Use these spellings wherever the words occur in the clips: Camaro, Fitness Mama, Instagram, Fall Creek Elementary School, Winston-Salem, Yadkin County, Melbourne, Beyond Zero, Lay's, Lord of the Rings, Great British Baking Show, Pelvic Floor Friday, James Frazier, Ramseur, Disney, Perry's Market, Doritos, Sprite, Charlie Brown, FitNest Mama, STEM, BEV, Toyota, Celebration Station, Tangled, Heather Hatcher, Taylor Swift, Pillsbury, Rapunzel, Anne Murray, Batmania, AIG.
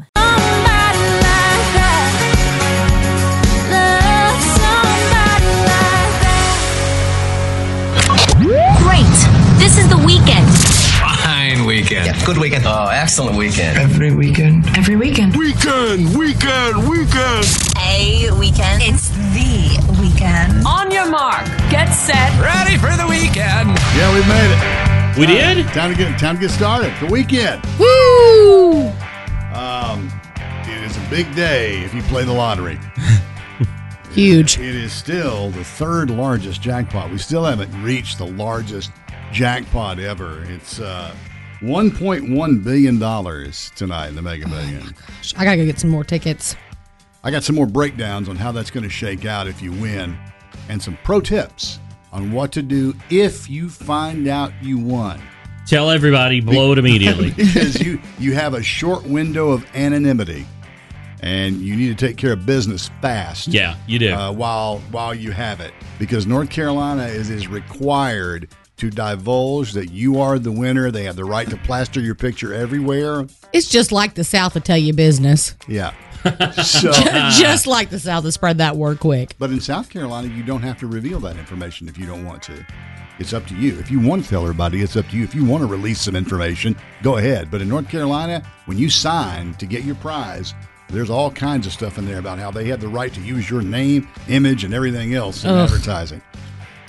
This is the weekend. Fine weekend. Yeah, good weekend. Oh, excellent weekend. Every weekend. Every weekend. Weekend, weekend, weekend. A weekend. It's the weekend. On your mark. Get set. Ready for the weekend. Yeah, we made it. We did? Time to get started. The weekend. Woo! It is a big day if you play the lottery. Huge. It is still the third largest jackpot. We still haven't reached the largest jackpot ever. It's $1.1 billion tonight in the Mega Millions. Oh, I got to go get some more tickets. I got some more breakdowns on how that's going to shake out if you win, and some pro tips on what to do if you find out you won. Tell everybody, blow it immediately. Because you have a short window of anonymity, and you need to take care of business fast. Yeah, you do. While you have it. Because North Carolina is required to divulge that you are the winner. They have the right to plaster your picture everywhere. It's just like the South to tell you business. Yeah. So, just like the South to spread that word quick. But in South Carolina, you don't have to reveal that information if you don't want to. It's up to you. If you want to tell everybody, it's up to you. If you want to release some information, go ahead. But in North Carolina, when you sign to get your prize, there's all kinds of stuff in there about how they have the right to use your name, image, and everything else in advertising.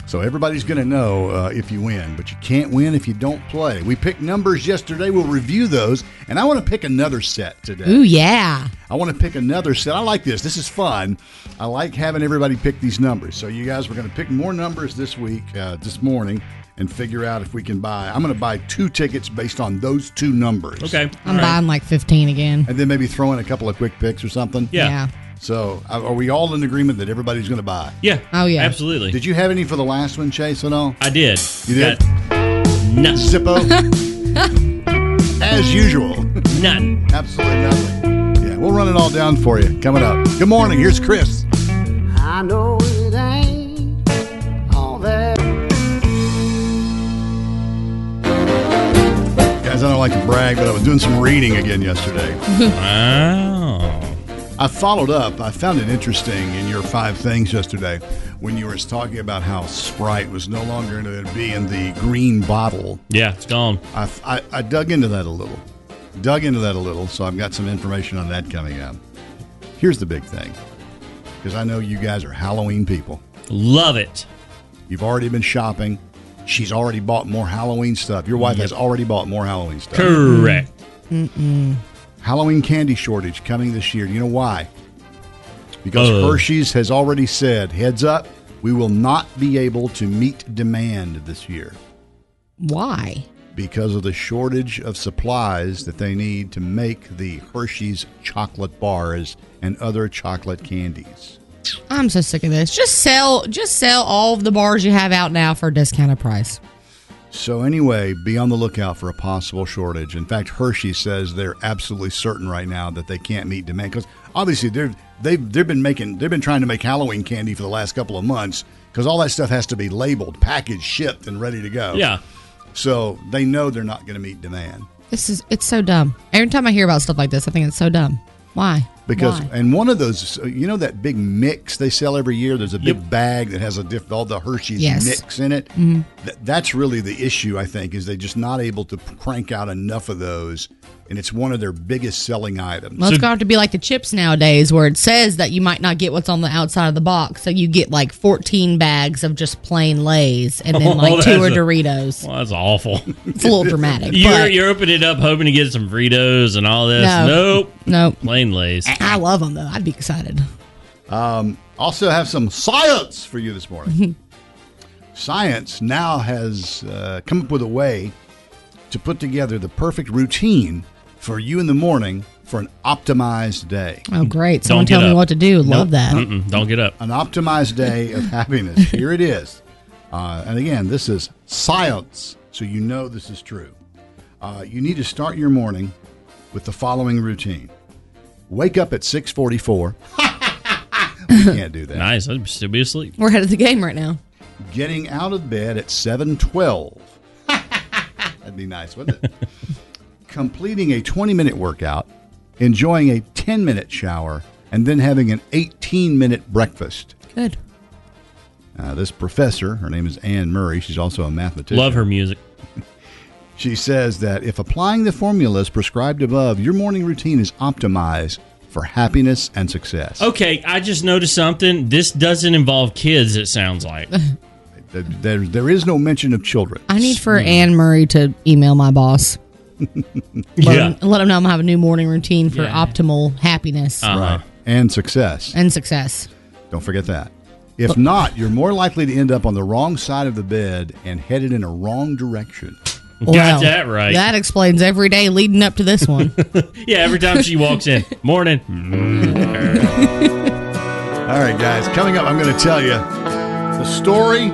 So everybody's going to know if you win, but you can't win if you don't play. We picked numbers yesterday. We'll review those, and I want to pick another set today. Ooh, yeah. I want to pick another set. I like this. This is fun. I like having everybody pick these numbers. So you guys, we're going to pick more numbers this week, this morning, and figure out if we can buy. I'm going to buy 2 tickets based on those 2 numbers. Okay. I'm buying like 15 again. And then maybe throw in a couple of quick picks or something. Yeah. So, are we all in agreement that everybody's going to buy? Yeah. Oh, yeah. Absolutely. Did you have any for the last one, Chase, at all? I did. You did? None. Zippo? As usual. None. Absolutely nothing. Yeah, we'll run it all down for you coming up. Good morning. Here's Chris. I know it ain't all that. Guys, I don't like to brag, but I was doing some reading again yesterday. Wow. I followed up. I found it interesting in your 5 things yesterday when you were talking about how Sprite was no longer going to be in the green bottle. Yeah, it's gone. I dug into that a little. So I've got some information on that coming up. Here's the big thing, because I know you guys are Halloween people. Love it. You've already been shopping. She's already bought more Halloween stuff. Your wife has already bought more Halloween stuff. Correct. Mm-mm. Halloween candy shortage coming this year. You know why? Because Hershey's has already said, heads up, we will not be able to meet demand this year. Why? Because of the shortage of supplies that they need to make the Hershey's chocolate bars and other chocolate candies. I'm so sick of this. Just sell all of the bars you have out now for a discounted price. So anyway, be on the lookout for a possible shortage. In fact, Hershey says they're absolutely certain right now that they can't meet demand because obviously they've been trying to make Halloween candy for the last couple of months because all that stuff has to be labeled, packaged, shipped, and ready to go. Yeah. So they know they're not going to meet demand. It's so dumb. Every time I hear about stuff like this, I think it's so dumb. Why? And one of those, you know, that big mix they sell every year. There's a big bag that has all the Hershey's mix in it. Mm-hmm. That's really the issue, I think, is they're just not able to crank out enough of those, and it's one of their biggest selling items. Well, it's going to have to be like the chips nowadays, where it says that you might not get what's on the outside of the box, so you get like 14 bags of just plain Lay's, and then like two Doritos. Well, that's awful. It's a little dramatic. You're opening it up hoping to get some Fritos and all this. Nope. Plain Lay's. I love them, though. I'd be excited. Also have some science for you this morning. Science now has come up with a way to put together the perfect routine for you in the morning for an optimized day. Oh, great. Someone tell me what to do. Love that. Don't get up. An optimized day of happiness. Here it is. And again, this is science, so you know this is true. You need to start your morning with the following routine. Wake up at 6:44. We can't do that. Nice. I'd still be asleep. We're ahead of the game right now. Getting out of bed at 7:12. That'd be nice, wouldn't it? Completing a 20-minute workout, enjoying a 10-minute shower, and then having an 18-minute breakfast. Good. This professor, her name is Anne Murray. She's also a mathematician. Love her music. She says that if applying the formulas prescribed above, your morning routine is optimized for happiness and success. Okay, I just noticed something. This doesn't involve kids, it sounds like. There is no mention of children. I need for Anne Murray to email my boss. Let him know I'm having a new morning routine for optimal happiness. Uh-huh. Right. And success. Don't forget that. If not, you're more likely to end up on the wrong side of the bed and headed in a wrong direction. Got that right. That explains every day leading up to this one. Yeah, every time she walks in. Morning. All right, guys. Coming up, I'm going to tell you the story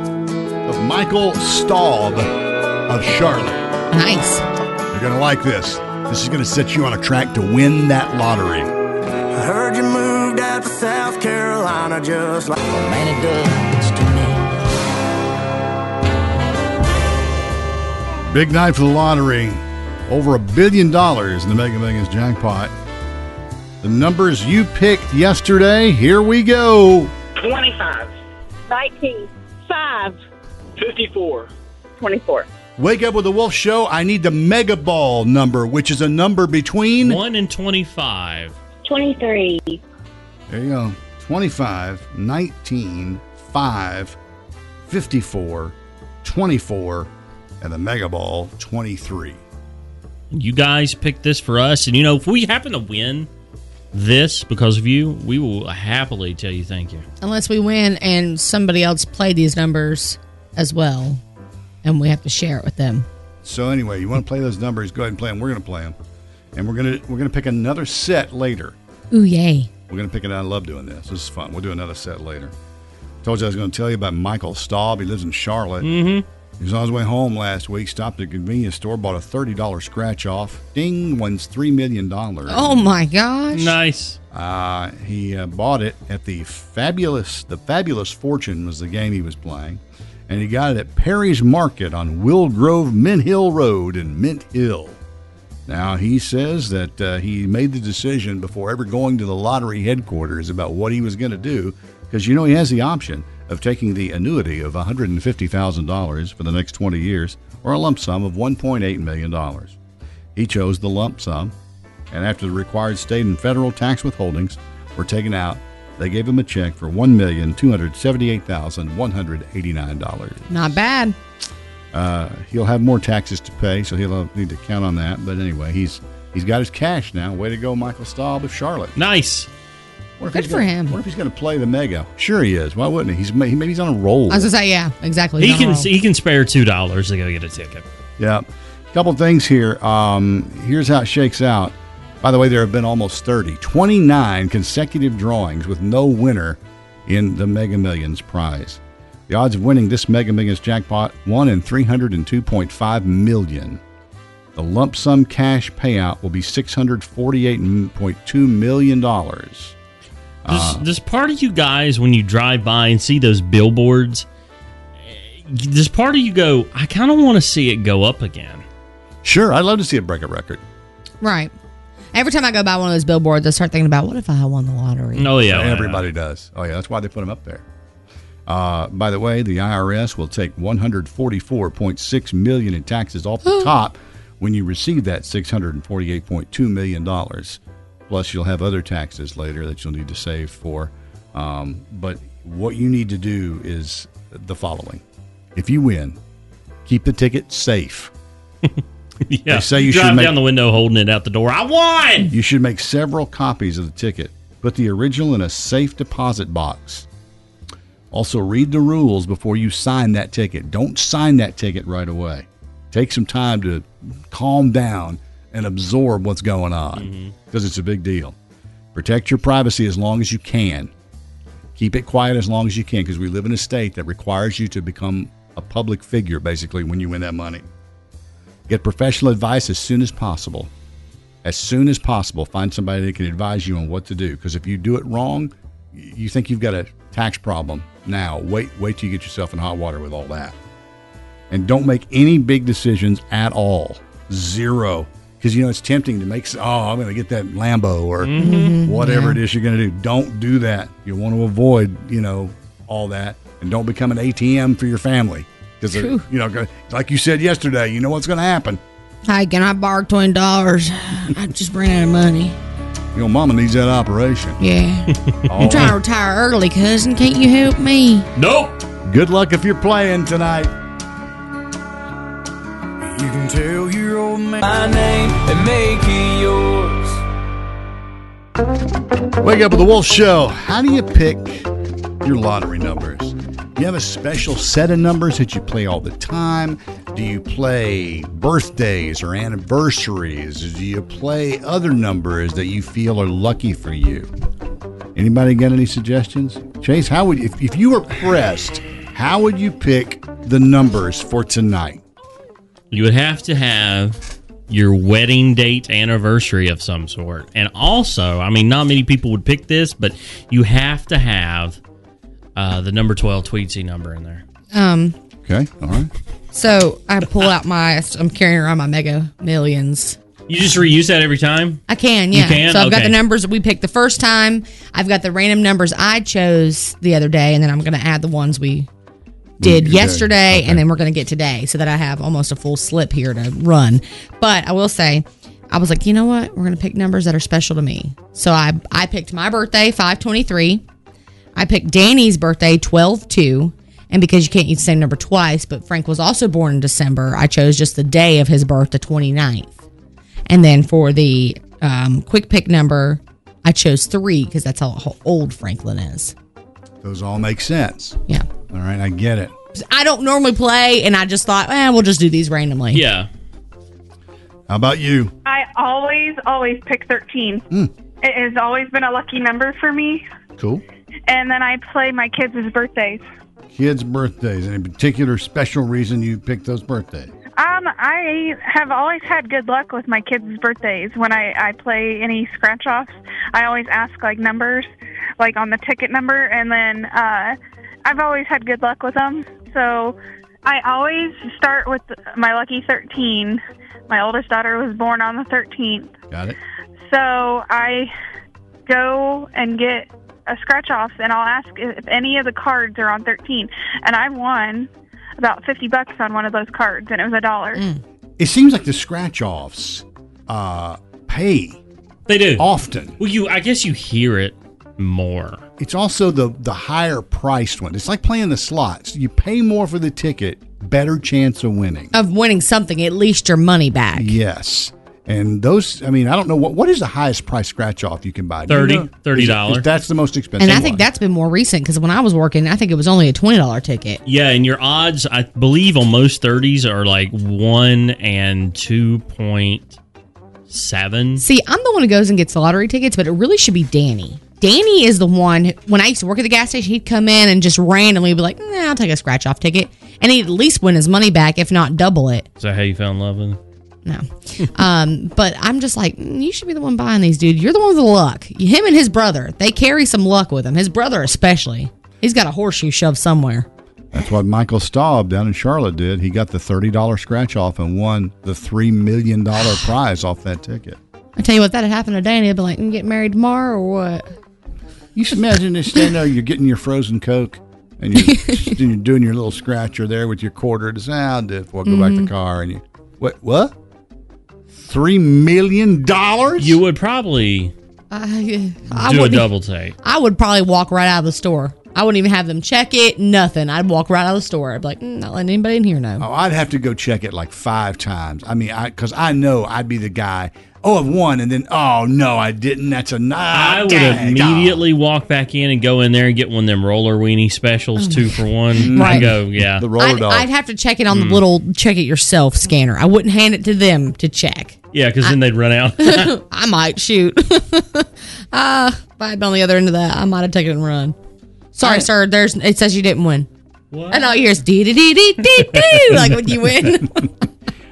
of Michael Staub of Charlotte. Nice. You're going to like this. This is going to set you on a track to win that lottery. I heard you moved out to South Carolina just like a man it does to me. Big night for the lottery. Over $1 billion in the Mega Millions jackpot. The numbers you picked yesterday, here we go. 25. 19. 5. 54. 24. Wake Up with the Wolf Show. I need the Mega Ball number, which is a number between 1 and 25. 23. There you go. 25, 19, 5, 54, 24. And the Mega Ball 23. You guys picked this for us, and you know, if we happen to win this because of you, we will happily tell you thank you. Unless we win and somebody else played these numbers as well, and we have to share it with them. So anyway, you want to play those numbers? Go ahead and play them. We're going to play them, and we're gonna pick another set later. Ooh yay! We're gonna pick it out. I love doing this. This is fun. We'll do another set later. Told you I was going to tell you about Michael Staub. He lives in Charlotte. Mm-hmm. He was on his way home last week, stopped at a convenience store, bought a $30 scratch-off. Ding, wins $3 million. Oh, my gosh. Nice. He bought it at the Fabulous Fortune was the game he was playing, and he got it at Perry's Market on Willgrove Mint Hill Road in Mint Hill. Now, he says that he made the decision before ever going to the lottery headquarters about what he was going to do, because, you know, he has the option of taking the annuity of $150,000 for the next 20 years or a lump sum of $1.8 million. He chose the lump sum, and after the required state and federal tax withholdings were taken out, they gave him a check for $1,278,189. Not bad. He'll have more taxes to pay, so he'll need to count on that. But anyway, he's got his cash now. Way to go, Michael Staub of Charlotte. Nice. Good for him. I wonder if he's going to play the Mega. Sure he is. Why wouldn't he? Maybe he's on a roll. I was going to say, yeah, exactly. He can spare $2 to go get a ticket. Yeah. A couple things here. Here's how it shakes out. By the way, there have been almost 29 consecutive drawings with no winner in the Mega Millions prize. The odds of winning this Mega Millions jackpot, 1 in 302.5 million. The lump sum cash payout will be $648.2 million. Does part of you guys, when you drive by and see those billboards, does part of you go, I kind of want to see it go up again? Sure, I'd love to see it break a record. Right. Every time I go by one of those billboards, I start thinking about, what if I won the lottery? Oh, yeah. Everybody does. Oh, yeah, that's why they put them up there. By the way, the IRS will take $144.6 million in taxes off the top when you receive that $648.2 million. Plus, you'll have other taxes later that you'll need to save for. But what you need to do is the following. If you win, keep the ticket safe. Yeah, they say you should drive down the window holding it out the door. I won! You should make several copies of the ticket. Put the original in a safe deposit box. Also, read the rules before you sign that ticket. Don't sign that ticket right away. Take some time to calm down and absorb what's going on, because it's a big deal. Protect your privacy as long as you can. Keep it quiet as long as you can, because we live in a state that requires you to become a public figure, basically, when you win that money. Get professional advice as soon as possible. As soon as possible, find somebody that can advise you on what to do. Because if you do it wrong, you think you've got a tax problem now. Wait till you get yourself in hot water with all that. And don't make any big decisions at all. Zero. Because, you know, it's tempting to make, I'm going to get that Lambo or whatever it is you're going to do. Don't do that. You want to avoid, all that. And don't become an ATM for your family. Because, like you said yesterday, you know what's going to happen. Hey, can I borrow $20? I just ran out of money. Your mama needs that operation. Yeah. I'm trying to retire early, cousin. Can't you help me? Nope. Good luck if you're playing tonight. You can tell your old man my name and make it yours. Wake up with the Wolf Show. How do you pick your lottery numbers? Do you have a special set of numbers that you play all the time? Do you play birthdays or anniversaries? Do you play other numbers that you feel are lucky for you? Anybody got any suggestions? Chase, how would if you were pressed, how would you pick the numbers for tonight? You would have to have your wedding date anniversary of some sort. And also, I mean, not many people would pick this, but you have to have the number 12 Tweetsie number in there. Okay. All right. So I pull out I'm carrying around my Mega Millions. You just reuse that every time? I can, yeah. You can? So I've got the numbers we picked the first time. I've got the random numbers I chose the other day, and then I'm going to add the ones we did yesterday, and then we're going to get today, so that I have almost a full slip here to run. But I will say, I was like, you know what? We're going to pick numbers that are special to me. So I picked my birthday, 5/23. I picked Danny's birthday, 12/2, and because you can't use the same number twice, but Frank was also born in December, I chose just the day of his birth, the 29th. And then for the quick pick number, I chose 3, because that's how old Franklin is. Those all make sense. Yeah. All right, I get it. I don't normally play, and I just thought, we'll just do these randomly. Yeah. How about you? I always pick 13. It has always been a lucky number for me. Cool. And then I play my kids' birthdays. Kids' birthdays. Any particular special reason you picked those birthdays? I have always had good luck with my kids' birthdays. When I play any scratch-offs, I always ask, numbers, on the ticket number. And then I've always had good luck with them. So I always start with my lucky 13. My oldest daughter was born on the 13th. Got it. So I go and get a scratch-offs, and I'll ask if any of the cards are on 13. And I won about $50 on one of those cards, and it was $1. It seems like the scratch-offs pay. They do. Often. Well, I guess you hear it more. It's also the higher-priced one. It's like playing the slots. You pay more for the ticket, better chance of winning. Of winning something, at least your money back. Yes. And those, I don't know. What is the highest price scratch-off you can buy? $30. That's the most expensive And I think one. That's been more recent, because when I was working, I think it was only a $20 ticket. Yeah, and your odds, I believe, on most 30s are 1 and 2.6 7? See, I'm the one who goes and gets lottery tickets, but it really should be Danny. Danny is the one, who, when I used to work at the gas station, he'd come in and just randomly be like, nah, I'll take a scratch-off ticket. And he'd at least win his money back, if not double it. Is that how you fell in love with him? No. But I'm just like, you should be the one buying these, dude. You're the one with the luck. Him and his brother, they carry some luck with him. His brother especially. He's got a horseshoe shoved somewhere. That's what Michael Staub down in Charlotte did. He got the $30 scratch-off and won the $3 million prize off that ticket. I tell you what, that had happened to Danny. He'd be like, I'm getting married tomorrow or what? You should imagine this stand there, you're getting your frozen Coke, and you're doing your little scratcher there with your quarter. Just, I'll do it. Well, go back to the car. And you, what? $3 million? You would probably do a double take. I would probably walk right out of the store. I wouldn't even have them check it, nothing. I'd walk right out of the store. I'd be like, not letting anybody in here know. Oh, I'd have to go check it like 5 times. I mean, because I know I'd be the guy, oh, I've won, and then, oh, no, I didn't. That's a nice. I would immediately walk back in and go in there and get one of them roller weenie specials, 2 for 1. Right. Go, yeah. The roller dog. I'd have to check it on the little check-it-yourself scanner. I wouldn't hand it to them to check. Yeah, because then they'd run out. I might, shoot. If I had been on the other end of that, I might have taken it and run. Sorry, sir. It says you didn't win. What? And all you hear is dee-dee-dee-dee-dee-dee, like when you win.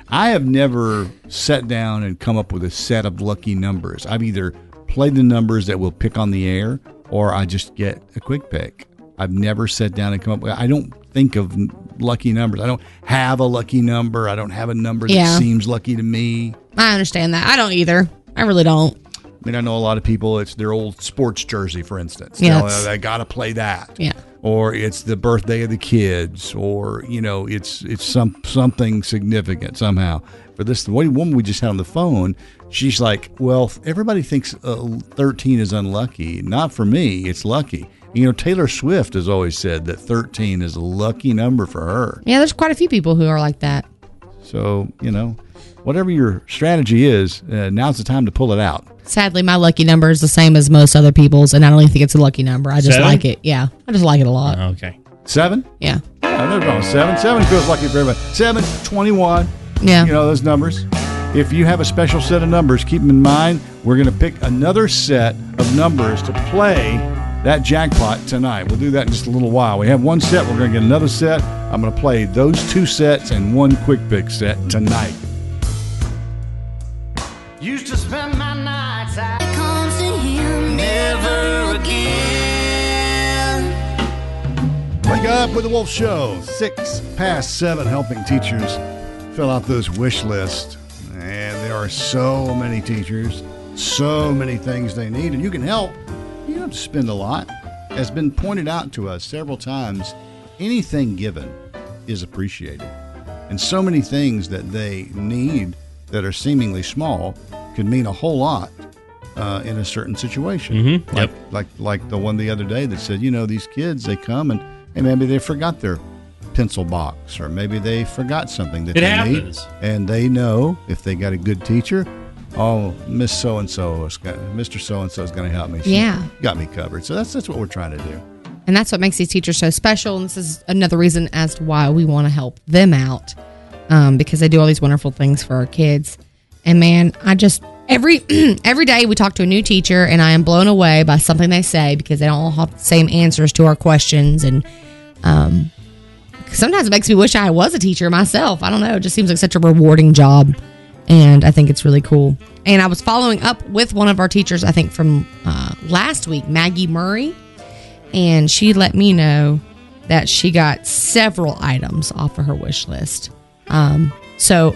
I have never sat down and come up with a set of lucky numbers. I've either played the numbers that we'll pick on the air, or I just get a quick pick. I've never sat down and come up with. I don't think of lucky numbers. I don't have a lucky number. I don't have a number that seems lucky to me. I understand that. I don't either. I really don't. I mean, I know a lot of people, it's their old sports jersey, for instance. Yeah, they got to play that. Yeah. Or it's the birthday of the kids, or, you know, it's something significant somehow. For this woman we just had on the phone, she's like, well, everybody thinks 13 is unlucky. Not for me. It's lucky. You know, Taylor Swift has always said that 13 is a lucky number for her. Yeah, there's quite a few people who are like that. So, you know, whatever your strategy is, now's the time to pull it out. Sadly, my lucky number is the same as most other people's, and I don't even think it's a lucky number. I just like it. Yeah. I just like it a lot. Okay. 7? Yeah. I never gone 7. 7 feels lucky for everybody. 7, 21. Yeah. You know, those numbers. If you have a special set of numbers, keep them in mind. We're going to pick another set of numbers to play that jackpot tonight. We'll do that in just a little while. We have one set. We're going to get another set. I'm going to play those 2 sets and one quick pick set tonight. Used to spend my nights I come to him never again. Wake up with the Wolf Show, 7:06, helping teachers fill out those wish lists. And there are so many teachers, so many things they need, and you can help. You don't have to spend a lot. As been pointed out to us several times, anything given is appreciated. And so many things that they need that are seemingly small could mean a whole lot in a certain situation. Mm-hmm. Yep. Like the one the other day that said, you know, these kids, they come and hey, maybe they forgot their pencil box, or maybe they forgot something that they need. And they know if they got a good teacher, oh, Miss So-and-so, Mr. So-and-so is going to help me. She got me covered. So that's what we're trying to do. And that's what makes these teachers so special. And this is another reason as to why we want to help them out. Because they do all these wonderful things for our kids. And man, I just, every day we talk to a new teacher and I am blown away by something they say, because they don't all have the same answers to our questions. And sometimes it makes me wish I was a teacher myself. I don't know. It just seems like such a rewarding job. And I think it's really cool. And I was following up with one of our teachers, I think from last week, Maggie Murray. And she let me know that she got several items off of her wish list. So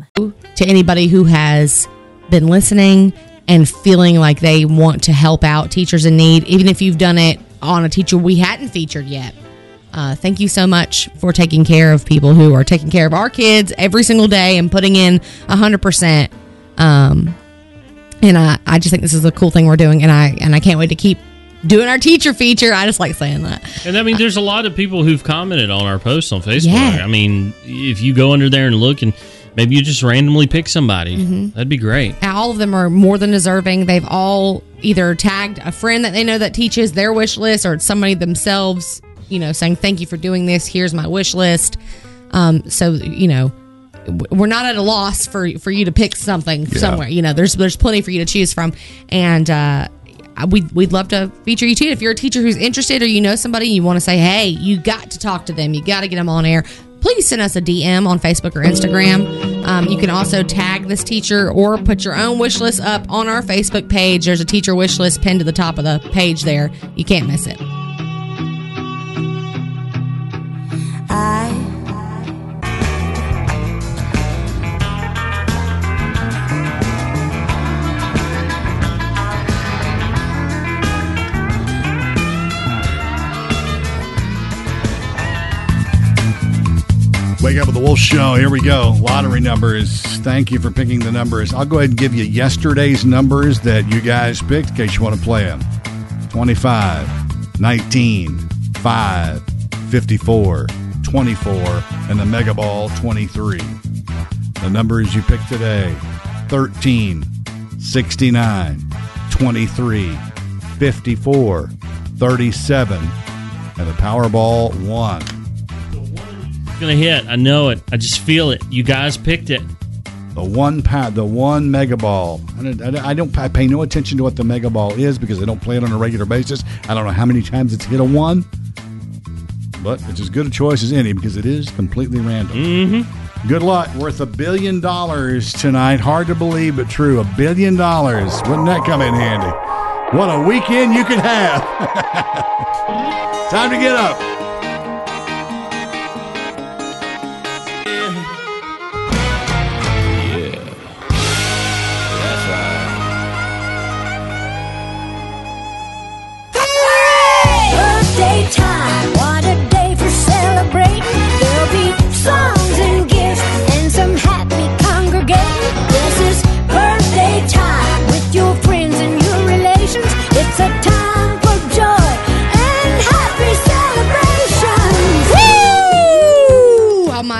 To anybody who has been listening and feeling like they want to help out teachers in need, even if you've done it on a teacher we hadn't featured yet, thank you so much for taking care of people who are taking care of our kids every single day and putting in 100%. And I just think this is a cool thing we're doing, and I can't wait to keep doing our teacher feature. I just like saying that. And I mean, there's a lot of people who've commented on our posts on Facebook. Yeah. I mean, if you go under there and look, and maybe you just randomly pick somebody. Mm-hmm. That'd be great. All of them are more than deserving. They've all either tagged a friend that they know that teaches, their wish list, or somebody themselves, you know, saying, thank you for doing this. Here's my wish list. So, you know, we're not at a loss for you to pick something somewhere. You know, there's plenty for you to choose from. And we'd love to feature you too. If you're a teacher who's interested, or you know somebody, you want to say, hey, you got to talk to them. You got to get them on air. Please send us a DM on Facebook or Instagram. You can also tag this teacher or put your own wish list up on our Facebook page. There's a teacher wish list pinned to the top of the page there. You can't miss it. Wake up with the Wolf Show. Here we go. Lottery numbers. Thank you for picking the numbers. I'll go ahead and give you yesterday's numbers that you guys picked in case you want to play them. 25, 19, 5, 54, 24, and the Mega Ball 23. The numbers you picked today: 13, 69, 23, 54, 37, and the Powerball 1. Gonna hit. I know it. I just feel it. You guys picked it. The one Mega Ball. I pay no attention to what the Mega Ball is because I don't play it on a regular basis. I don't know how many times it's hit a one, but it's as good a choice as any because it is completely random. Mm-hmm. Good luck. Worth $1 billion tonight. Hard to believe, but true. $1 billion. Wouldn't that come in handy? What a weekend you could have. Time to get up.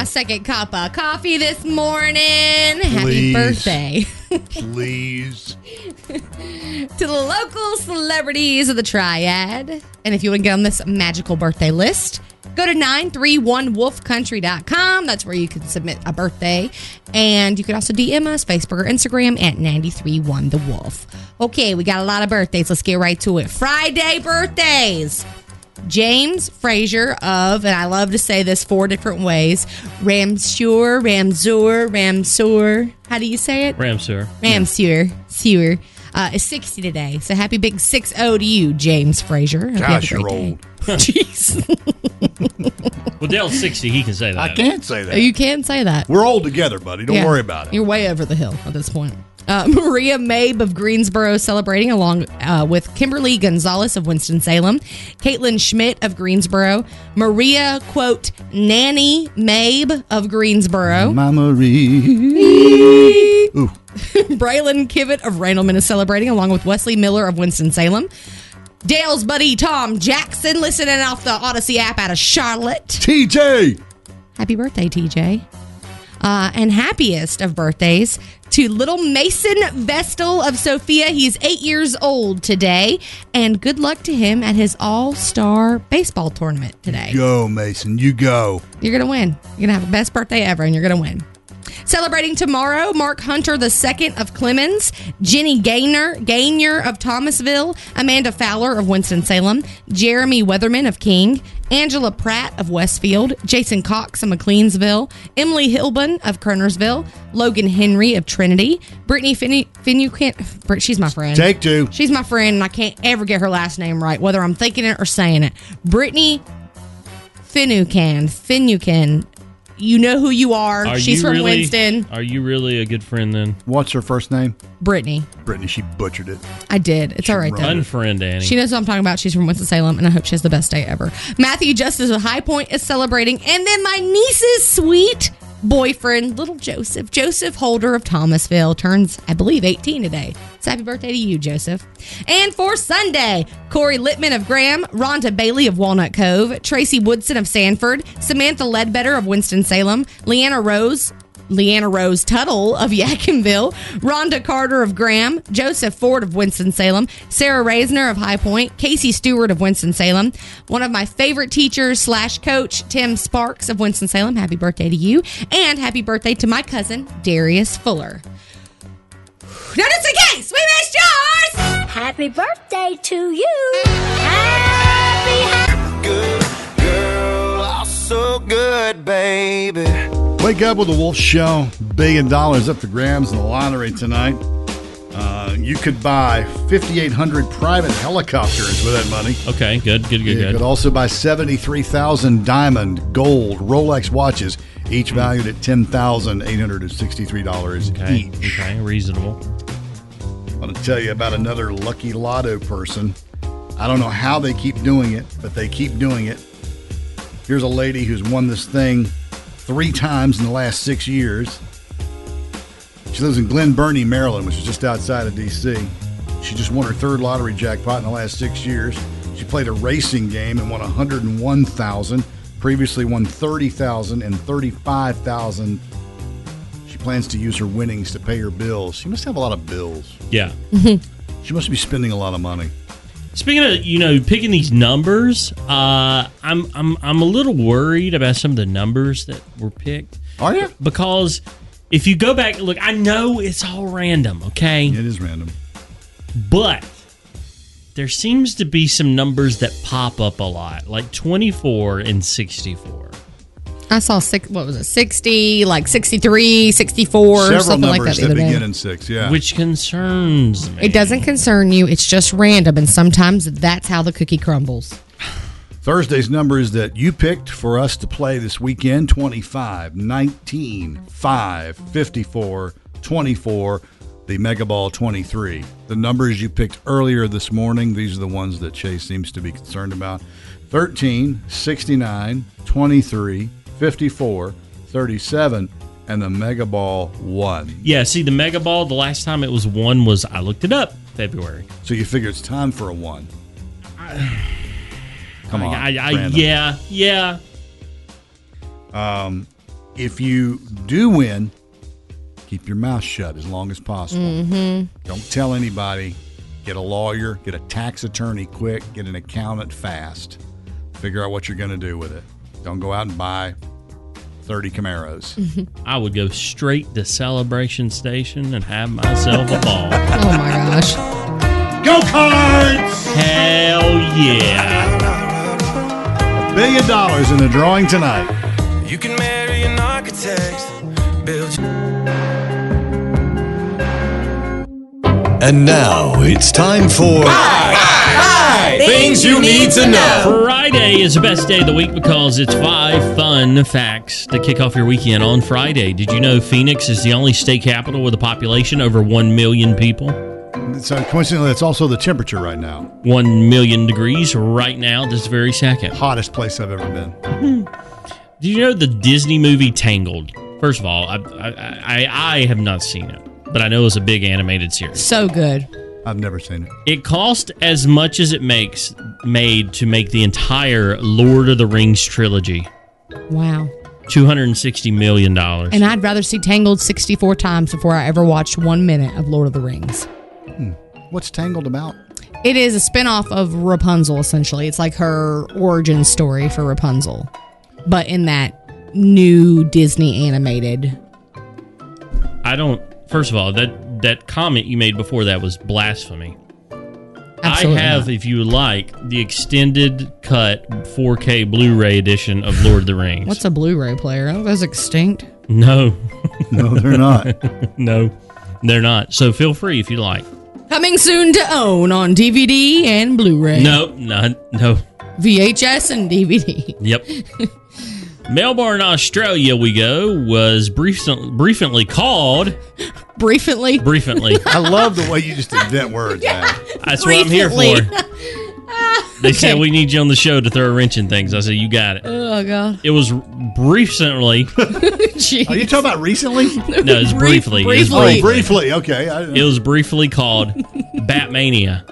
Second cup of coffee this morning. Please, happy birthday. Please. To the local celebrities of the Triad. And if you want to get on this magical birthday list, go to 931wolfcountry.com. That's where you can submit a birthday. And you can also DM us, Facebook or Instagram at 931thewolf. Okay, we got a lot of birthdays. Let's get right to it. Friday birthdays. James Frazier of, and I love to say this four different ways, Ramseur. How do you say it? Ramseur. Is 60 today. So happy big 6-0 to you, James Frazier. Gosh, you're old. Jeez. Well, Dale's 60. He can say that. I can't say that. You can say that. We're old together, buddy. Don't worry about it. You're way over the hill at this point. Maria Mabe of Greensboro celebrating along with Kimberly Gonzalez of Winston-Salem, Caitlin Schmidt of Greensboro, Maria, quote, Nanny Mabe of Greensboro. Mama Marie. Ooh. Braylon Kivett of Randleman is celebrating along with Wesley Miller of Winston-Salem. Dale's buddy Tom Jackson listening off the Odyssey app out of Charlotte. TJ. Happy birthday, TJ. And happiest of birthdays to little Mason Vestal of Sophia. He's 8 years old today. And good luck to him at his all-star baseball tournament today. You go, Mason. You go. You're going to win. You're going to have the best birthday ever, and you're going to win. Celebrating tomorrow, Mark Hunter II of Clemens, Jenny Gaynor of Thomasville, Amanda Fowler of Winston-Salem, Jeremy Weatherman of King, Angela Pratt of Westfield, Jason Cox of McLeansville, Emily Hilburn of Kernersville, Logan Henry of Trinity, Brittany Finucane, she's my friend. Take two. She's my friend, and I can't ever get her last name right, whether I'm thinking it or saying it. Brittany Finucane. You know who you are. She's from Winston. Are you really a good friend then? What's her first name? Brittany. Brittany, she butchered it. I did. It's all right though. Unfriend Annie. She knows what I'm talking about. She's from Winston-Salem, and I hope she has the best day ever. Matthew Justice of High Point is celebrating. And then my niece's sweet boyfriend, little Joseph. Joseph Holder of Thomasville turns, I believe, 18 today. So happy birthday to you, Joseph. And for Sunday, Corey Littman of Graham, Rhonda Bailey of Walnut Cove, Tracy Woodson of Sanford, Samantha Ledbetter of Winston-Salem, Leanna Rose Tuttle of Yadkinville, Rhonda Carter of Graham, Joseph Ford of Winston-Salem, Sarah Raisner of High Point, Casey Stewart of Winston-Salem, one of my favorite teachers / coach, Tim Sparks of Winston-Salem. Happy birthday to you, and happy birthday to my cousin, Darius Fuller. Now, just in case we missed yours! Happy birthday to you! Happy good girl, I'm so good, baby. Wake up with the Wolf Show. $1 billion up for grabs in the lottery tonight. You could buy 5,800 private helicopters with that money. Okay, good. You could also buy 73,000 diamond, gold, Rolex watches, each valued at $10,863 each. Okay, reasonable. I'm going to tell you about another lucky lotto person. I don't know how they keep doing it, but they keep doing it. Here's a lady who's won this thing 3 times in the last 6 years. She lives in Glen Burnie, Maryland, which is just outside of D.C. She just won her 3rd lottery jackpot in the last 6 years. She played a racing game and won $101,000, previously won $30,000 and $35,000. She plans to use her winnings to pay her bills. She must have a lot of bills. Yeah. She must be spending a lot of money. Speaking of, picking these numbers, I'm a little worried about some of the numbers that were picked. Are you? Because if you go back, look, I know it's all random, okay? It is random. But there seems to be some numbers that pop up a lot, like 24 and 64. I saw 60, like 63, 64, something like that. Several numbers that begin in 6, yeah. Which concerns me. It doesn't concern you. It's just random, and sometimes that's how the cookie crumbles. Thursday's numbers that you picked for us to play this weekend, 25, 19, 5, 54, 24, the Mega Ball 23. The numbers you picked earlier this morning, these are the ones that Chase seems to be concerned about. 13, 69, 23, 54, 37, and the Mega Ball 1. Yeah, see, the Mega Ball, the last time it was 1 was, I looked it up, February. So you figure it's time for a 1. Come on. Yeah. If you do win, keep your mouth shut as long as possible. Mm-hmm. Don't tell anybody. Get a lawyer. Get a tax attorney quick. Get an accountant fast. Figure out what you're going to do with it. Don't go out and buy 30 Camaros. I would go straight to Celebration Station and have myself a ball. Oh, my gosh. Go-karts! Hell yeah. $1 million in the drawing tonight. You can marry an architect, build. And now it's time for Things You Need to Know. Friday is the best day of the week because it's 5 fun facts to kick off your weekend on Friday. Did you know Phoenix is the only state capital with a population over 1 million people? So coincidentally, that's also the temperature right now. 1 million degrees right now, this very second. Hottest place I've ever been. Did you know the Disney movie Tangled? First of all, I have not seen it, but I know it's a big animated series. So good. I've never seen it. It cost as much as it made to make the entire Lord of the Rings trilogy. Wow. $260 million. And I'd rather see Tangled 64 times before I ever watched 1 minute of Lord of the Rings. What's Tangled about? It is a spinoff of Rapunzel, essentially. It's like her origin story for Rapunzel, but in that new Disney animated. First of all, that comment you made before that was blasphemy. Absolutely. I have, if you like, the extended cut 4K Blu-ray edition of Lord of the Rings. What's a Blu-ray player? Aren't those extinct? No. No, they're not. No, they're not. So feel free if you like. Coming soon to own on DVD and Blu-ray. No. VHS and DVD. Yep. Melbourne, Australia, we go, was briefly called... Briefly. I love the way you just invent words, man. That's briefly. What I'm here for. They said, we need you on the show to throw a wrench in things. I said, you got it. Oh, God. It was briefly. Are you talking about recently? No, it was briefly. Briefly. Okay. It was briefly called Batmania.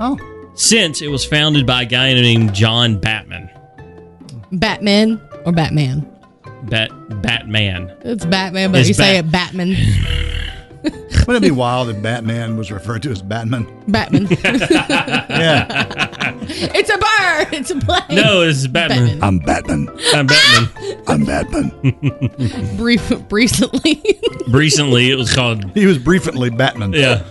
Oh. Since it was founded by a guy named John Batman. Batman or Batman? Batman. It's Batman, but say it Batman. Wouldn't it be wild if Batman was referred to as Batman? Batman. Yeah. It's a bird. It's a plane. No, it's Batman. Batman. I'm Batman. I'm Batman. I'm Batman. Recently. Recently, it was called... He was briefly Batman. Yeah.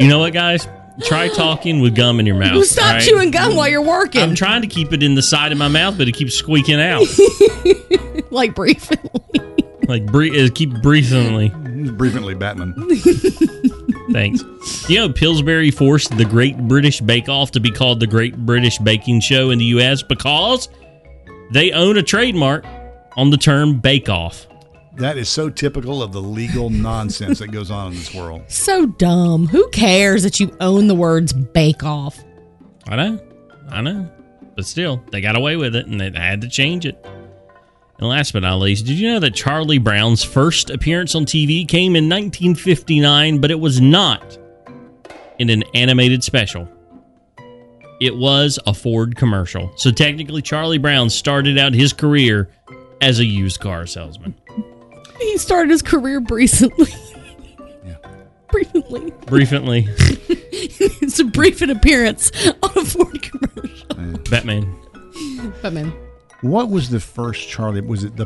You know what, guys? Try talking with gum in your mouth. Stop chewing gum while you're working. I'm trying to keep it in the side of my mouth, but it keeps squeaking out. Like briefly. Keep briefly. Briefly, Batman. Thanks. You know, Pillsbury forced the Great British Bake Off to be called the Great British Baking Show in the U.S. because they own a trademark on the term Bake Off. That is so typical of the legal nonsense that goes on in this world. So dumb. Who cares that you own the words bake off? I know. But still, they got away with it and they had to change it. And last but not least, did you know that Charlie Brown's first appearance on TV came in 1959, but it was not in an animated special. It was a Ford commercial. So technically, Charlie Brown started out his career as a used car salesman. He started his career recently. Yeah. Briefly. It's a brief appearance on a Ford commercial. Yeah. Batman. What was the first Charlie? Was it the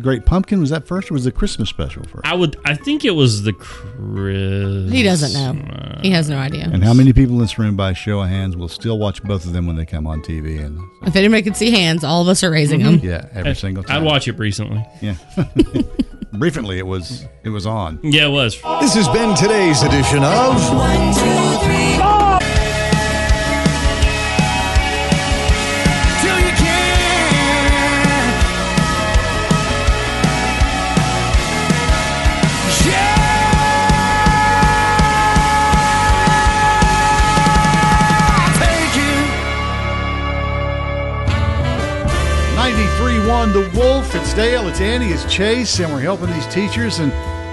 Great Pumpkin? Was that first, or was the Christmas special first? I think it was the Christmas. He doesn't know. He has no idea. And how many people in this room, by a show of hands, will still watch both of them when they come on TV? And if anybody can see hands, all of us are raising them. Yeah, every single time. I watch it recently. Yeah. Briefly, it was on. Yeah, it was. This has been today's edition of 1, 2, 3. Oh! The Wolf, it's Dale, it's Annie, it's Chase, and we're helping these teachers. And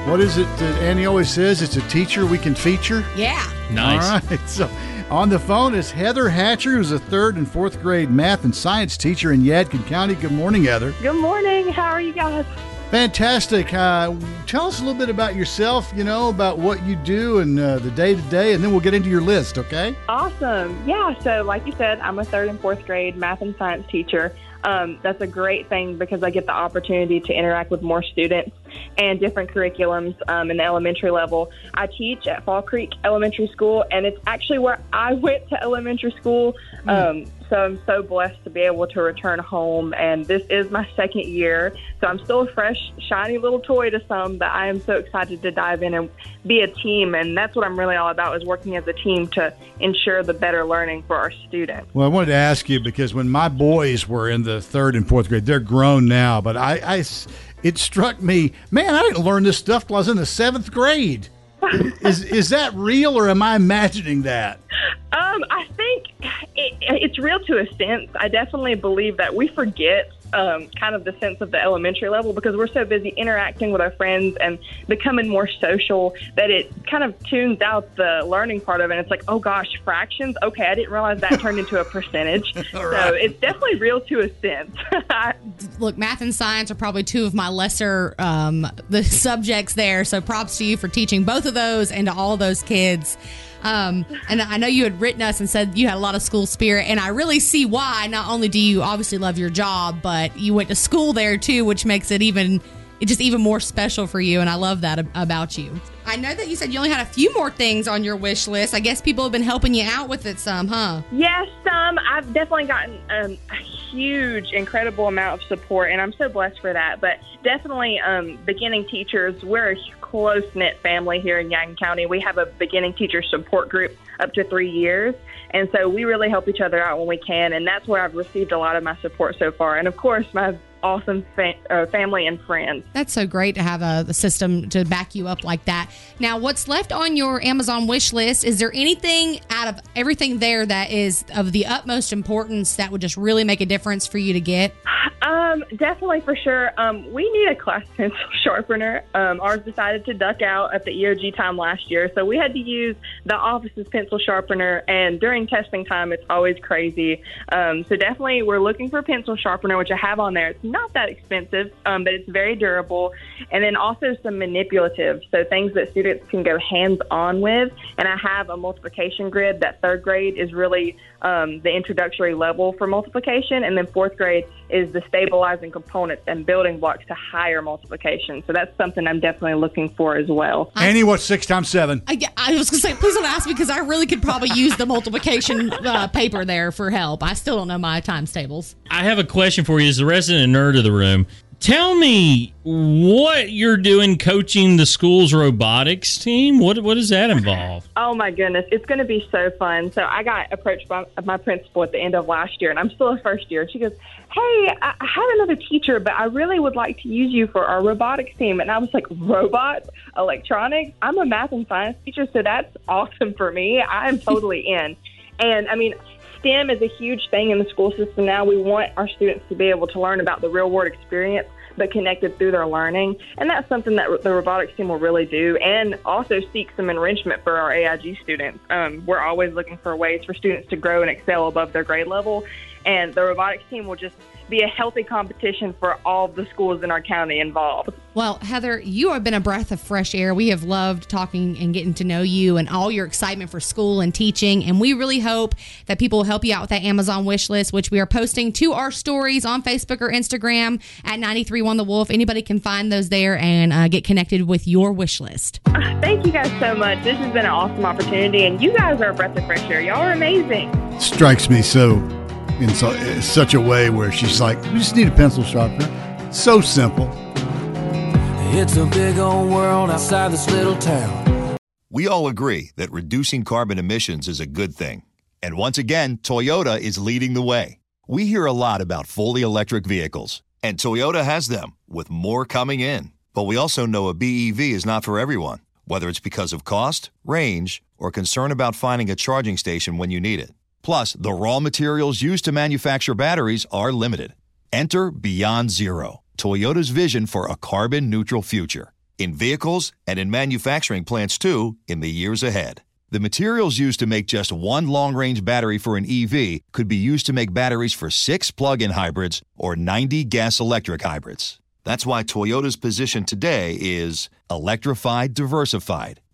what is it that Annie always says? It's a teacher we can feature. Yeah. Nice. All right. So on the phone is Heather Hatcher, who's a 3rd and 4th grade math and science teacher in Yadkin County. Good morning, Heather. Good morning. How are you guys? Fantastic. Tell us a little bit about yourself, about what you do and the day-to-day, and then we'll get into your list, okay? Awesome. Yeah, so like you said, I'm a 3rd and 4th grade math and science teacher. That's a great thing because I get the opportunity to interact with more students and different curriculums in the elementary level. I teach at Fall Creek Elementary School, and it's actually where I went to elementary school. So I'm so blessed to be able to return home, and this is my second year. So I'm still a fresh, shiny little toy to some, but I am so excited to dive in and be a team, and that's what I'm really all about, is working as a team to ensure the better learning for our students. Well, I wanted to ask you, because when my boys were in the third and fourth grade, they're grown now, but it struck me, man, I didn't learn this stuff till I was in the seventh grade. Is that real, or am I imagining that? I think it's real to a sense. I definitely believe that we forget kind of the sense of the elementary level because we're so busy interacting with our friends and becoming more social that it kind of tunes out the learning part of it. And it's like, oh gosh, fractions? Okay, I didn't realize that turned into a percentage. Right. So it's definitely real to a sense. Look, math and science are probably two of my lesser the subjects there. So props to you for teaching both of those and to all those kids. And I know you had written us and said you had a lot of school spirit, and I really see why. Not only do you obviously love your job, but you went to school there too, which makes it even more special for you, and I love that about you. I know that you said you only had a few more things on your wish list. I guess people have been helping you out with it some, huh? Yes, some. I've definitely gotten a huge, incredible amount of support, and I'm so blessed for that. But definitely beginning teachers, we're a close-knit family here in Yadkin County. We have a beginning teacher support group up to 3 years, and so we really help each other out when we can, and that's where I've received a lot of my support so far. And, of course, my awesome family and friends. That's so great to have a system to back you up like that. Now, what's left on your Amazon wish list? Is there anything out of everything there that is of the utmost importance that would just really make a difference for you to get? Definitely, for sure. We need a class pencil sharpener. Ours decided to duck out at the EOG time last year, so we had to use the office's pencil sharpener, and during testing time, it's always crazy. So definitely, we're looking for a pencil sharpener, which I have on there. It's not that expensive, but it's very durable, and then also some manipulative, so things that students can go hands-on with. And I have a multiplication grid. That third grade is really the introductory level for multiplication, and then fourth grade is the stabilizing components and building blocks to higher multiplication. So that's something I'm definitely looking for as well. Annie, what's 6 times 7? I was going to say, please don't ask me, because I really could probably use the multiplication paper there for help. I still don't know my times tables. I have a question for you as the resident nerd of the room. Tell me what you're doing coaching the school's robotics team. What does that involve? Oh, my goodness. It's going to be so fun. So I got approached by my principal at the end of last year, and I'm still a first year. She goes, hey, I have another teacher, but I really would like to use you for our robotics team. And I was like, robots? Electronics? I'm a math and science teacher, so that's awesome for me. I'm totally in. And, I mean, STEM is a huge thing in the school system now. We want our students to be able to learn about the real-world experience, but connected through their learning. And that's something that the robotics team will really do, and also seek some enrichment for our AIG students. We're always looking for ways for students to grow and excel above their grade level. And the robotics team will just be a healthy competition for all the schools in our county involved. Well, Heather, you have been a breath of fresh air. We have loved talking and getting to know you and all your excitement for school and teaching. And we really hope that people will help you out with that Amazon wish list, which we are posting to our stories on Facebook or Instagram at 93.1 The Wolf. Anybody can find those there and get connected with your wish list. Thank you guys so much. This has been an awesome opportunity. And you guys are a breath of fresh air. Y'all are amazing. Strikes me so in such a way where she's like, we just need a pencil sharpener. So simple. It's a big old world outside this little town. We all agree that reducing carbon emissions is a good thing. And once again, Toyota is leading the way. We hear a lot about fully electric vehicles, and Toyota has them, with more coming in. But we also know a BEV is not for everyone, whether it's because of cost, range, or concern about finding a charging station when you need it. Plus, the raw materials used to manufacture batteries are limited. Enter Beyond Zero, Toyota's vision for a carbon-neutral future, in vehicles and in manufacturing plants, too, in the years ahead. The materials used to make just one long-range battery for an EV could be used to make batteries for 6 plug-in hybrids or 90 gas-electric hybrids. That's why Toyota's position today is electrified, diversified,